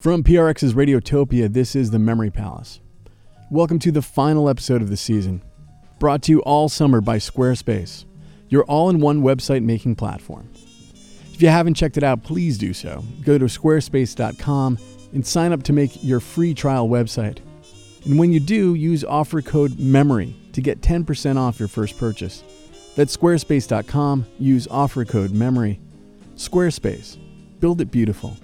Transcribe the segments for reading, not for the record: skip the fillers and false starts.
From PRX's Radiotopia, this is The Memory Palace. Welcome to the final episode of the season, brought to you all summer by Squarespace, your all-in-one website making platform. If you haven't checked it out, please do so. Go to squarespace.com and sign up to make your free trial website. And when you do, use offer code MEMORY to get 10% off your first purchase. That's squarespace.com. Use offer code MEMORY. Squarespace. Build it beautiful.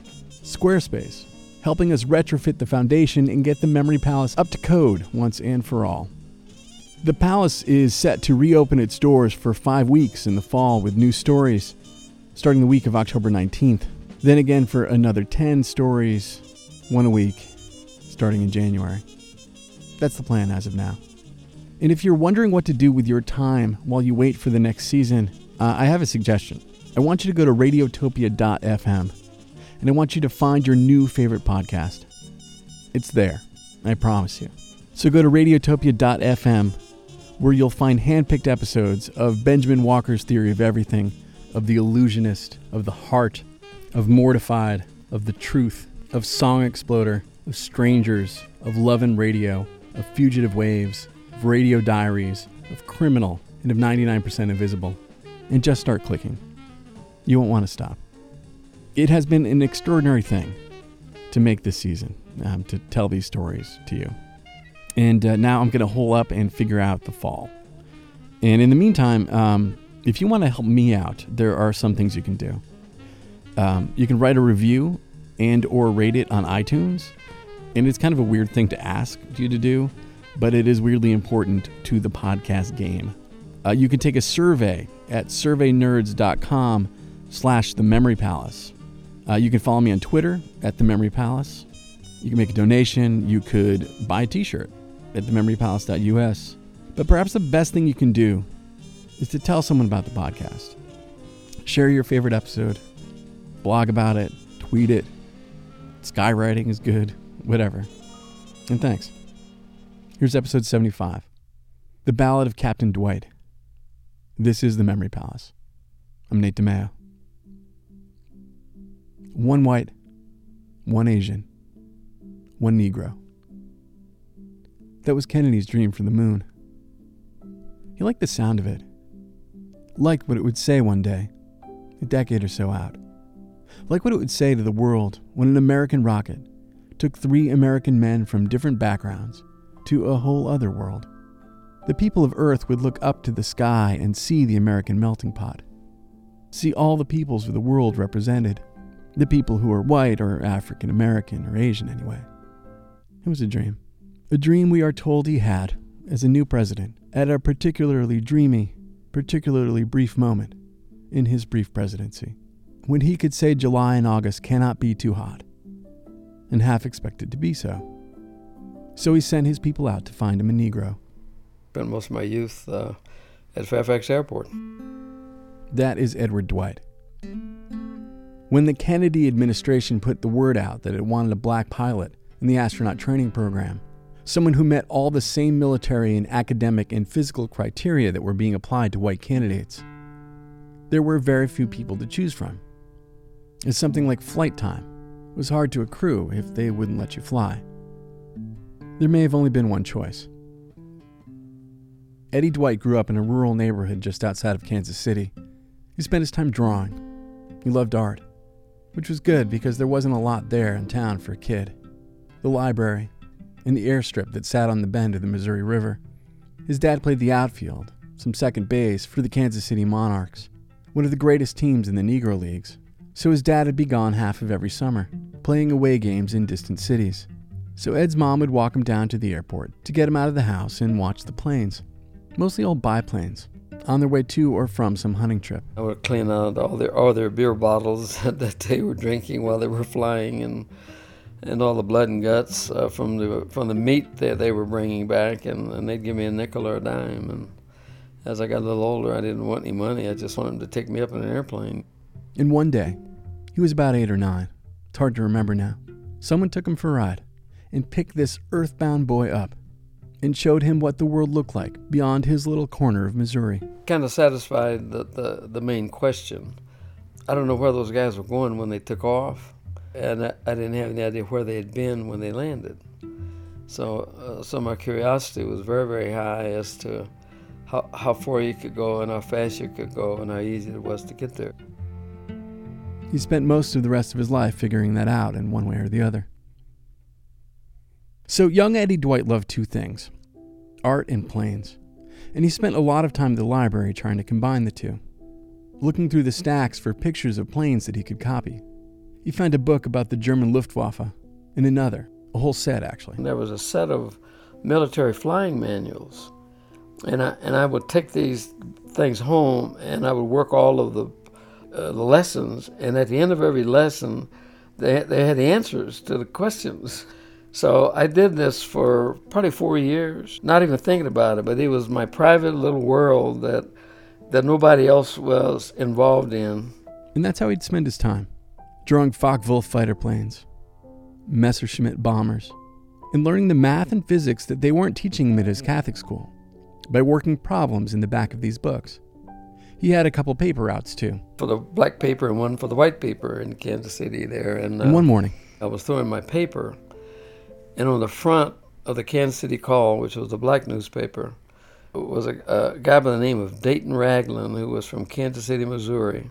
Squarespace, helping us retrofit the foundation and get the Memory Palace up to code once and for all. The Palace is set to reopen its doors for 5 weeks in the fall with new stories, starting the week of October 19th, then again for another 10 stories, one a week, starting in January. That's the plan as of now. And if you're wondering what to do with your time while you wait for the next season, I have a suggestion. I want you to go to radiotopia.fm. And I want you to find your new favorite podcast. It's there, I promise you. So go to radiotopia.fm, where you'll find handpicked episodes of Benjamin Walker's Theory of Everything, of The Illusionist, of The Heart, of Mortified, of The Truth, of Song Exploder, of Strangers, of Love and Radio, of Fugitive Waves, of Radio Diaries, of Criminal, and of 99% Invisible. And just start clicking. You won't want to stop. It has been an extraordinary thing to make this season, to tell these stories to you. And now I'm going to hole up and figure out the fall. And in the meantime, if you want to help me out, there are some things you can do. You can write a review and or rate it on iTunes. And it's kind of a weird thing to ask you to do, but it is weirdly important to the podcast game. You can take a survey at surveynerds.com/The Memory Palace. You can follow me on Twitter at The Memory Palace. You can make a donation. You could buy a t-shirt at thememorypalace.us. But perhaps the best thing you can do is to tell someone about the podcast. Share your favorite episode. Blog about it. Tweet it. Skywriting is good. Whatever. And thanks. Here's episode 75. The Ballad of Captain Dwight. This is The Memory Palace. I'm Nate DeMeo. One white, one Asian, one Negro. That was Kennedy's dream for the moon. He liked the sound of it. Liked what it would say one day, a decade or so out. Liked what it would say to the world when an American rocket took 3 American men from different backgrounds to a whole other world. The people of Earth would look up to the sky and see the American melting pot. See all the peoples of the world represented. The people who are white or African American or Asian anyway. It was a dream. A dream we are told he had as a new president at a particularly dreamy, particularly brief moment in his brief presidency when he could say July and August cannot be too hot and half expected to be so. So he sent his people out to find him a Negro. Spent most of my youth at Fairfax Airport. That is Edward Dwight. When the Kennedy administration put the word out that it wanted a black pilot in the astronaut training program, someone who met all the same military and academic and physical criteria that were being applied to white candidates, there were very few people to choose from. As something like flight time was hard to accrue if they wouldn't let you fly. There may have only been one choice. Eddie Dwight grew up in a rural neighborhood just outside of Kansas City. He spent his time drawing. He loved art. Which was good because there wasn't a lot there in town for a kid. The library and the airstrip that sat on the bend of the Missouri River. His dad played the outfield, some second base for the Kansas City Monarchs, one of the greatest teams in the Negro Leagues. So his dad would be gone half of every summer, playing away games in distant cities. So Ed's mom would walk him down to the airport to get him out of the house and watch the planes, mostly old biplanes, on their way to or from some hunting trip. I would clean out all their beer bottles that they were drinking while they were flying, and all the blood and guts from the meat that they were bringing back, and they'd give me a nickel or a dime. And as I got a little older, I didn't want any money. I just wanted them to take me up in an airplane. And one day, he was about 8 or 9. It's hard to remember now. Someone took him for a ride and picked this earthbound boy up and showed him what the world looked like beyond his little corner of Missouri. Kind of satisfied the main question. I don't know where those guys were going when they took off, and I didn't have any idea where they had been when they landed. So my curiosity was very, very high as to how far you could go and how fast you could go and how easy it was to get there. He spent most of the rest of his life figuring that out in one way or the other. So young Eddie Dwight loved two things, art and planes, and he spent a lot of time at the library trying to combine the two, looking through the stacks for pictures of planes that he could copy. He found a book about the German Luftwaffe and another, a whole set actually. There was a set of military flying manuals, and I would take these things home and I would work all of the lessons, and at the end of every lesson they had the answers to the questions. So I did this for probably 4 years, not even thinking about it, but it was my private little world that nobody else was involved in. And that's how he'd spend his time, drawing Focke-Wulf fighter planes, Messerschmitt bombers, and learning the math and physics that they weren't teaching him at his Catholic school by working problems in the back of these books. He had a couple paper routes too. For the black paper and one for the white paper in Kansas City there. And one morning, I was throwing my paper, and on the front of the Kansas City Call, which was the black newspaper, was a guy by the name of Dayton Ragland, who was from Kansas City, Missouri.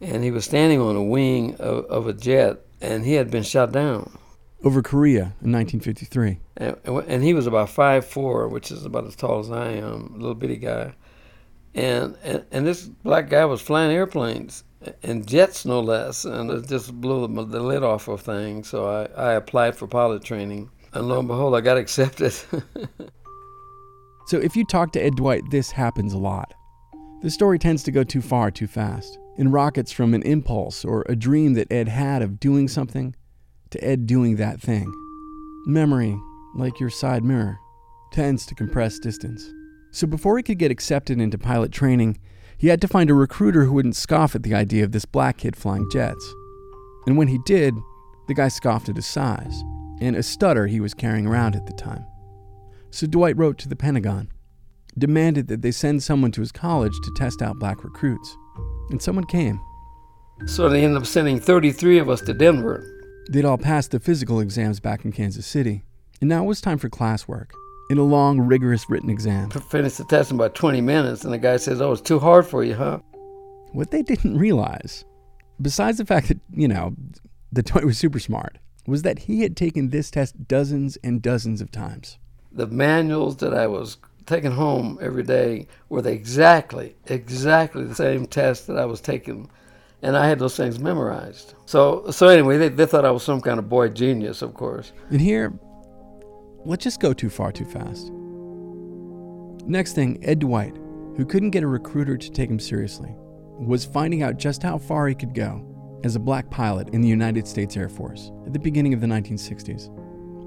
And he was standing on a wing of a jet, and he had been shot down. Over Korea in 1953. And he was about 5'4", which is about as tall as I am, a little bitty guy. And this black guy was flying airplanes, and jets no less, and it just blew the lid off of things. So I applied for pilot training, and lo and behold, I got accepted. So if you talk to Ed Dwight, this happens a lot. The story tends to go too far too fast, and rockets from an impulse or a dream that Ed had of doing something to Ed doing that thing. Memory, like your side mirror, tends to compress distance. So before he could get accepted into pilot training, he had to find a recruiter who wouldn't scoff at the idea of this black kid flying jets. And when he did, the guy scoffed at his size and a stutter he was carrying around at the time. So Dwight wrote to the Pentagon, demanded that they send someone to his college to test out black recruits. And someone came. So they ended up sending 33 of us to Denver. They'd all passed the physical exams back in Kansas City. And now it was time for classwork. In a long, rigorous written exam. I finished the test in about 20 minutes, and the guy says, "Oh, it's too hard for you, huh?" What they didn't realize, besides the fact that, that Dwight was super smart, was that he had taken this test dozens and dozens of times. The manuals that I was taking home every day were exactly the same test that I was taking, and I had those things memorized. So anyway, they thought I was some kind of boy genius, of course. And here, let's just go too far too fast. Next thing, Ed Dwight, who couldn't get a recruiter to take him seriously, was finding out just how far he could go as a black pilot in the United States Air Force at the beginning of the 1960s.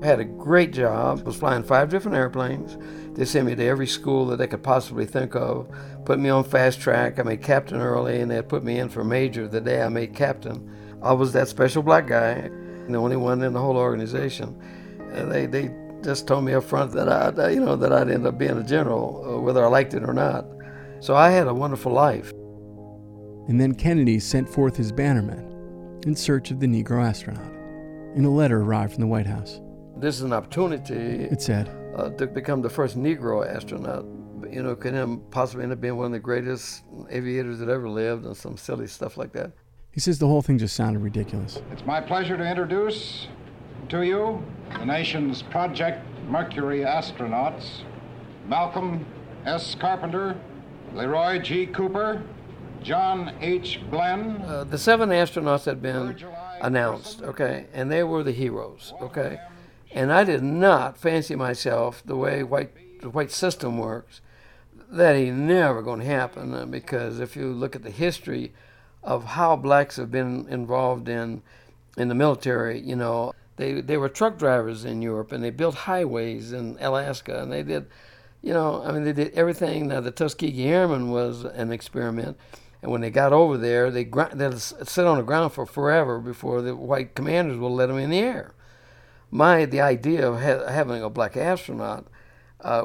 I had a great job. I was flying 5 different airplanes. They sent me to every school that they could possibly think of, put me on fast track. I made captain early, and they had put me in for major the day I made captain. I was that special black guy, the only one in the whole organization. They just told me up front that I'd end up being a general, whether I liked it or not. So I had a wonderful life. And then Kennedy sent forth his bannermen in search of the Negro astronaut, and a letter arrived from the White House. This is an opportunity, it said, to become the first Negro astronaut. Could him possibly end up being one of the greatest aviators that ever lived, and some silly stuff like that. He says the whole thing just sounded ridiculous. It's my pleasure to introduce to you the nation's Project Mercury astronauts, Malcolm S. Carpenter, Leroy G. Cooper, John H. Glenn. The 7 astronauts had been announced, okay, and they were the heroes, okay. And I did not fancy myself the way the white system works. That ain't never going to happen, because if you look at the history of how blacks have been involved in the military, They were truck drivers in Europe, and they built highways in Alaska, and they did, they did everything. Now, the Tuskegee Airman was an experiment, and when they got over there, they'd sit on the ground for forever before the white commanders would let them in the air. The idea of having a black astronaut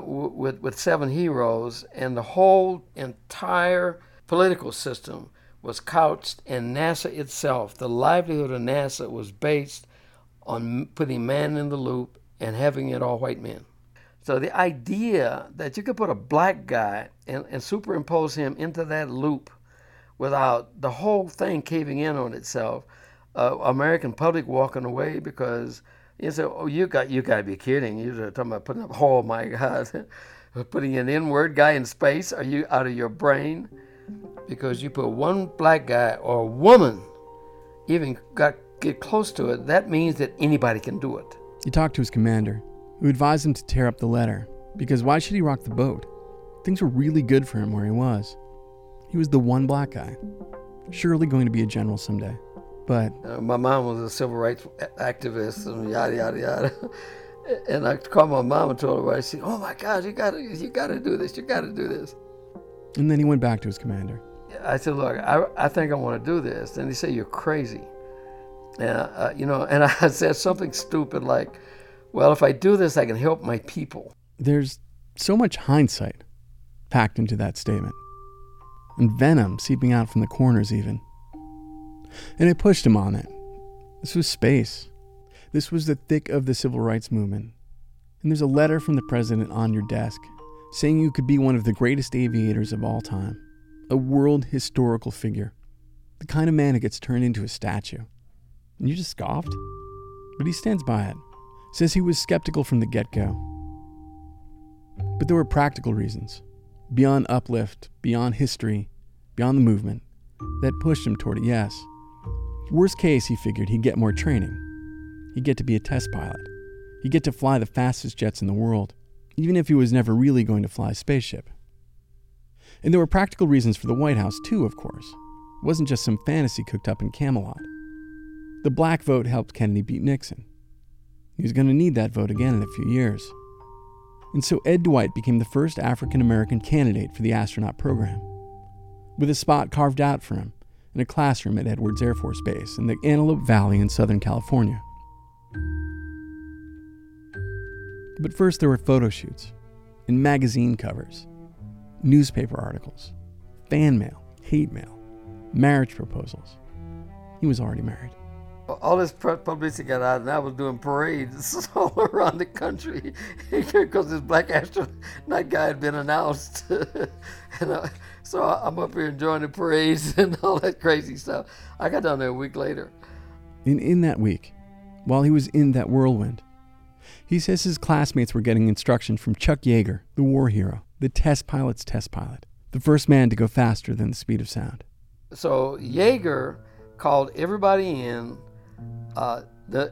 with 7 heroes, and the whole entire political system was couched in NASA itself. The livelihood of NASA was based on putting man in the loop and having it all white men. So the idea that you could put a black guy and superimpose him into that loop without the whole thing caving in on itself, American public walking away because you say, oh, you got to be kidding. You're talking about putting up, oh my God, putting an N-word guy in space? Are you out of your brain? Because you put one black guy or woman, even get close to it, that means that anybody can do it. He talked to his commander, who advised him to tear up the letter, because why should he rock the boat? Things were really good for him where he was. He was the one black guy, surely going to be a general someday. But my mom was a civil rights activist and yada yada yada. And I called my mom and told her, I said, "Oh my God, you gotta do this, you gotta do this." And then he went back to his commander. I said, "Look, I think I want to do this." And he said, "You're crazy." And and I said something stupid like, "Well, if I do this, I can help my people." There's so much hindsight packed into that statement, and venom seeping out from the corners even. And it pushed him on it. This was space. This was the thick of the civil rights movement. And there's a letter from the president on your desk saying you could be one of the greatest aviators of all time, a world historical figure, the kind of man who gets turned into a statue. And you just scoffed? But he stands by it, says he was skeptical from the get-go. But there were practical reasons, beyond uplift, beyond history, beyond the movement, that pushed him toward a yes. Worst case, he figured, he'd get more training. He'd get to be a test pilot. He'd get to fly the fastest jets in the world, even if he was never really going to fly a spaceship. And there were practical reasons for the White House, too, of course. It wasn't just some fantasy cooked up in Camelot. The black vote helped Kennedy beat Nixon. He was going to need that vote again in a few years. And so Ed Dwight became the first African-American candidate for the astronaut program, with a spot carved out for him in a classroom at Edwards Air Force Base in the Antelope Valley in Southern California. But first there were photo shoots, and magazine covers, newspaper articles, fan mail, hate mail, marriage proposals. He was already married. All this publicity got out, and I was doing parades all around the country because this black astronaut guy had been announced. So I'm up here enjoying the parades and all that crazy stuff. I got down there a week later. And in that week, while he was in that whirlwind, he says his classmates were getting instruction from Chuck Yeager, the war hero, the test pilot's test pilot, the first man to go faster than the speed of sound. So Yeager called everybody in,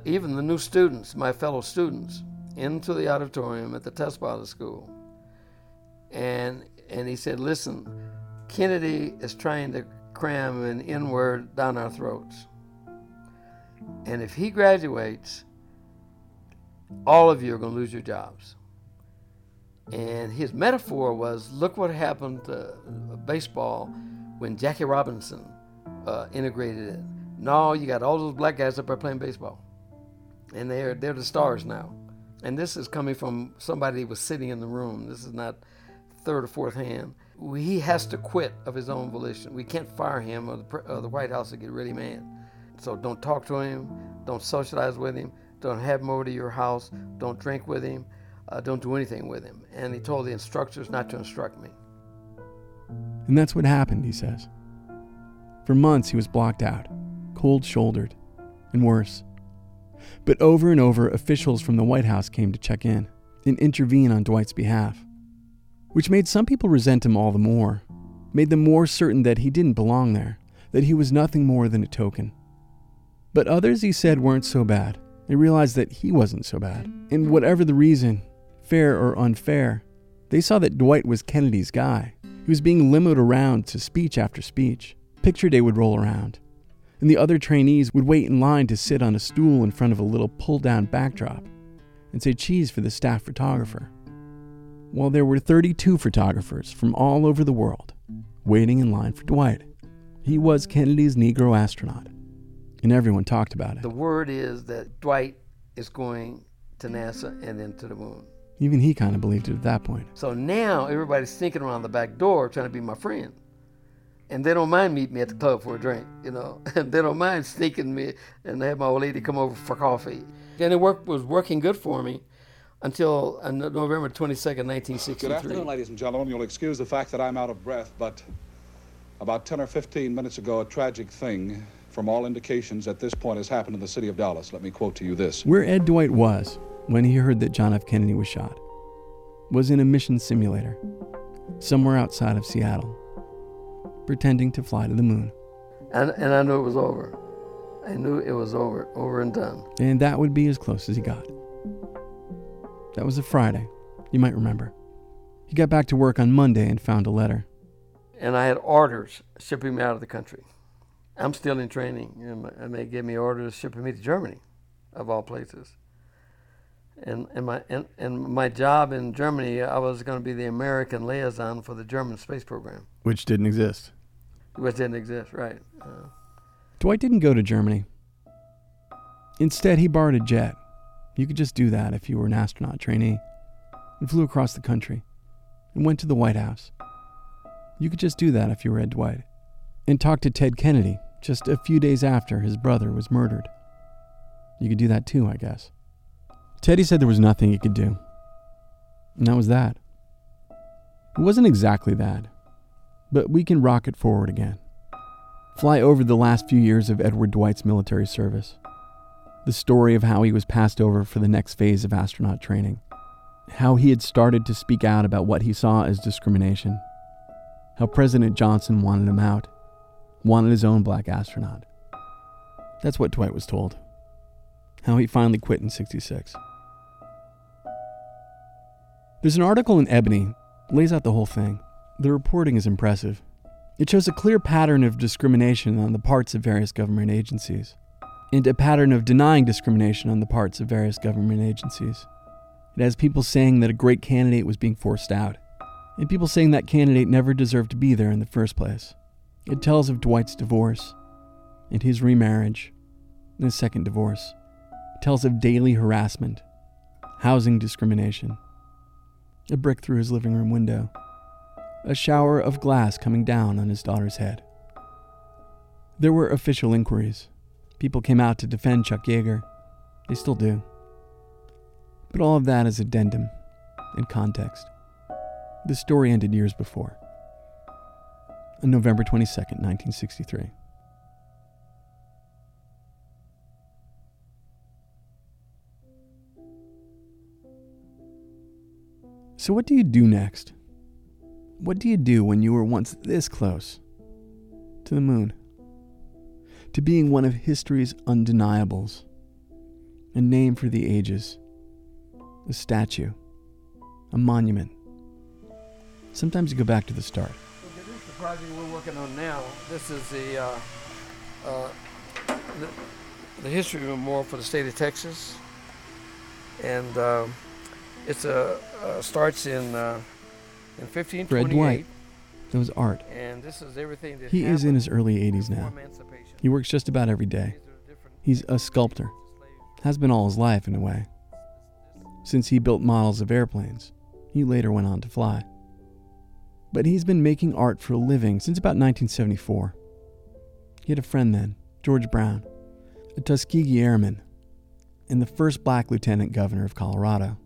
even the new students, my fellow students, into the auditorium at the test pilot school. And he said, "Listen, Kennedy is trying to cram an N-word down our throats. And if he graduates, all of you are going to lose your jobs." And his metaphor was, look what happened to baseball when Jackie Robinson integrated it. Now you got all those black guys up there playing baseball. And they're the stars now. And this is coming from somebody who was sitting in the room. This is not third or fourth hand. He has to quit of his own volition. We can't fire him or the White House will get really mad. So don't talk to him, don't socialize with him, don't have him over to your house, don't drink with him, don't do anything with him. And he told the instructors not to instruct me. And that's what happened, he says. For months he was blocked out, cold-shouldered, and worse. But over and over, officials from the White House came to check in and intervene on Dwight's behalf, which made some people resent him all the more, made them more certain that he didn't belong there, that he was nothing more than a token. But others, he said, weren't so bad. They realized that he wasn't so bad. And whatever the reason, fair or unfair, they saw that Dwight was Kennedy's guy. He was being limoed around to speech after speech. Picture day would roll around, and the other trainees would wait in line to sit on a stool in front of a little pull-down backdrop and say cheese for the staff photographer. Well, there were 32 photographers from all over the world waiting in line for Dwight. He was Kennedy's Negro astronaut, and everyone talked about it. The word is that Dwight is going to NASA and then to the moon. Even he kind of believed it at that point. So now everybody's sneaking around the back door trying to be my friend. And they don't mind meeting me at the club for a drink, you know. And they don't mind sneaking me and have my old lady come over for coffee. And it was working good for me until November 22nd, 1963. Good afternoon, ladies and gentlemen. You'll excuse the fact that I'm out of breath, but about 10 or 15 minutes ago, a tragic thing, from all indications at this point, has happened in the city of Dallas. Let me quote to you this. Where Ed Dwight was when he heard that John F. Kennedy was shot was in a mission simulator somewhere outside of Seattle, pretending to fly to the moon. And I knew it was over. I knew it was over and done. And that would be as close as he got. That was a Friday, you might remember. He got back to work on Monday and found a letter. And I had orders shipping me out of the country. I'm still in training, and they gave me orders shipping me to Germany, of all places. And my job in Germany, I was going to be the American liaison for the German space program. Which didn't exist. Which didn't exist, right. Dwight didn't go to Germany. Instead, he borrowed a jet. You could just do that if you were an astronaut trainee. And flew across the country and went to the White House. You could just do that if you were Ed Dwight. And talked to Ted Kennedy just a few days after his brother was murdered. You could do that too, I guess. Teddy said there was nothing he could do. And that was that. It wasn't exactly that, but we can rocket forward again. Fly over the last few years of Edward Dwight's military service. The story of how he was passed over for the next phase of astronaut training. How he had started to speak out about what he saw as discrimination. How President Johnson wanted him out. Wanted his own black astronaut. That's what Dwight was told. How he finally quit in 1966. There's an article in Ebony, lays out the whole thing. The reporting is impressive. It shows a clear pattern of discrimination on the parts of various government agencies, and a pattern of denying discrimination on the parts of various government agencies. It has people saying that a great candidate was being forced out, and people saying that candidate never deserved to be there in the first place. It tells of Dwight's divorce, and his remarriage, and his second divorce. It tells of daily harassment, housing discrimination, a brick through his living room window, a shower of glass coming down on his daughter's head. There were official inquiries. People came out to defend Chuck Yeager. They still do. But all of that is addendum and context. The story ended years before, on November 22nd, 1963. So what do you do next? What do you do when you were once this close to the moon? To being one of history's undeniables. A name for the ages. A statue. A monument. Sometimes you go back to the start. This is the project we're working on now. This is the history memorial for the state of Texas. And... it's starts in 1528. Red Dwight. That was art. And this is everything that he is in his early 80s now. He works just about every day. He's a sculptor. Has been all his life, in a way. Since he built models of airplanes, he later went on to fly. But he's been making art for a living since about 1974. He had a friend then, George Brown, a Tuskegee Airman, and the first black lieutenant governor of Colorado.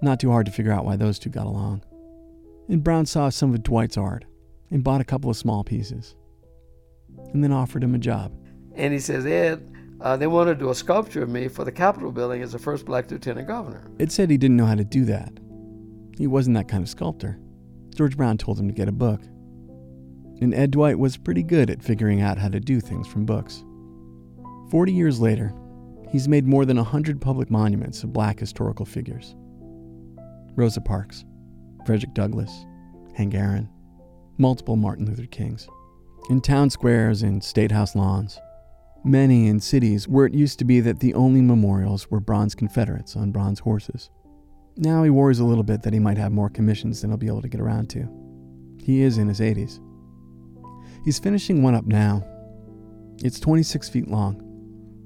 Not too hard to figure out why those two got along. And Brown saw some of Dwight's art and bought a couple of small pieces and then offered him a job. And he says, Ed, they want to do a sculpture of me for the Capitol building as the first black lieutenant governor. Ed said he didn't know how to do that. He wasn't that kind of sculptor. George Brown told him to get a book. And Ed Dwight was pretty good at figuring out how to do things from books. 40 years later, he's made more than 100 public monuments of black historical figures. Rosa Parks, Frederick Douglass, Hank Aaron, multiple Martin Luther Kings. In town squares and statehouse lawns, many in cities where it used to be that the only memorials were bronze Confederates on bronze horses. Now he worries a little bit that he might have more commissions than he'll be able to get around to. He is in his 80s. He's finishing one up now. It's 26 feet long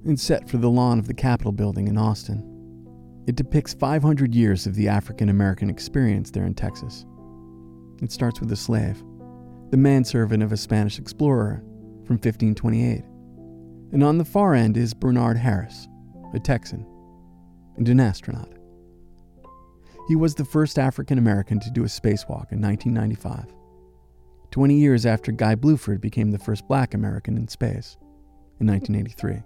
and set for the lawn of the Capitol building in Austin. It depicts 500 years of the African-American experience there in Texas. It starts with a slave, the manservant of a Spanish explorer, from 1528. And on the far end is Bernard Harris, a Texan, and an astronaut. He was the first African American to do a spacewalk in 1995, 20 years after Guy Bluford became the first black American in space in 1983,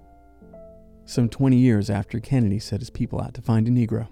some 20 years after Kennedy set his people out to find a Negro.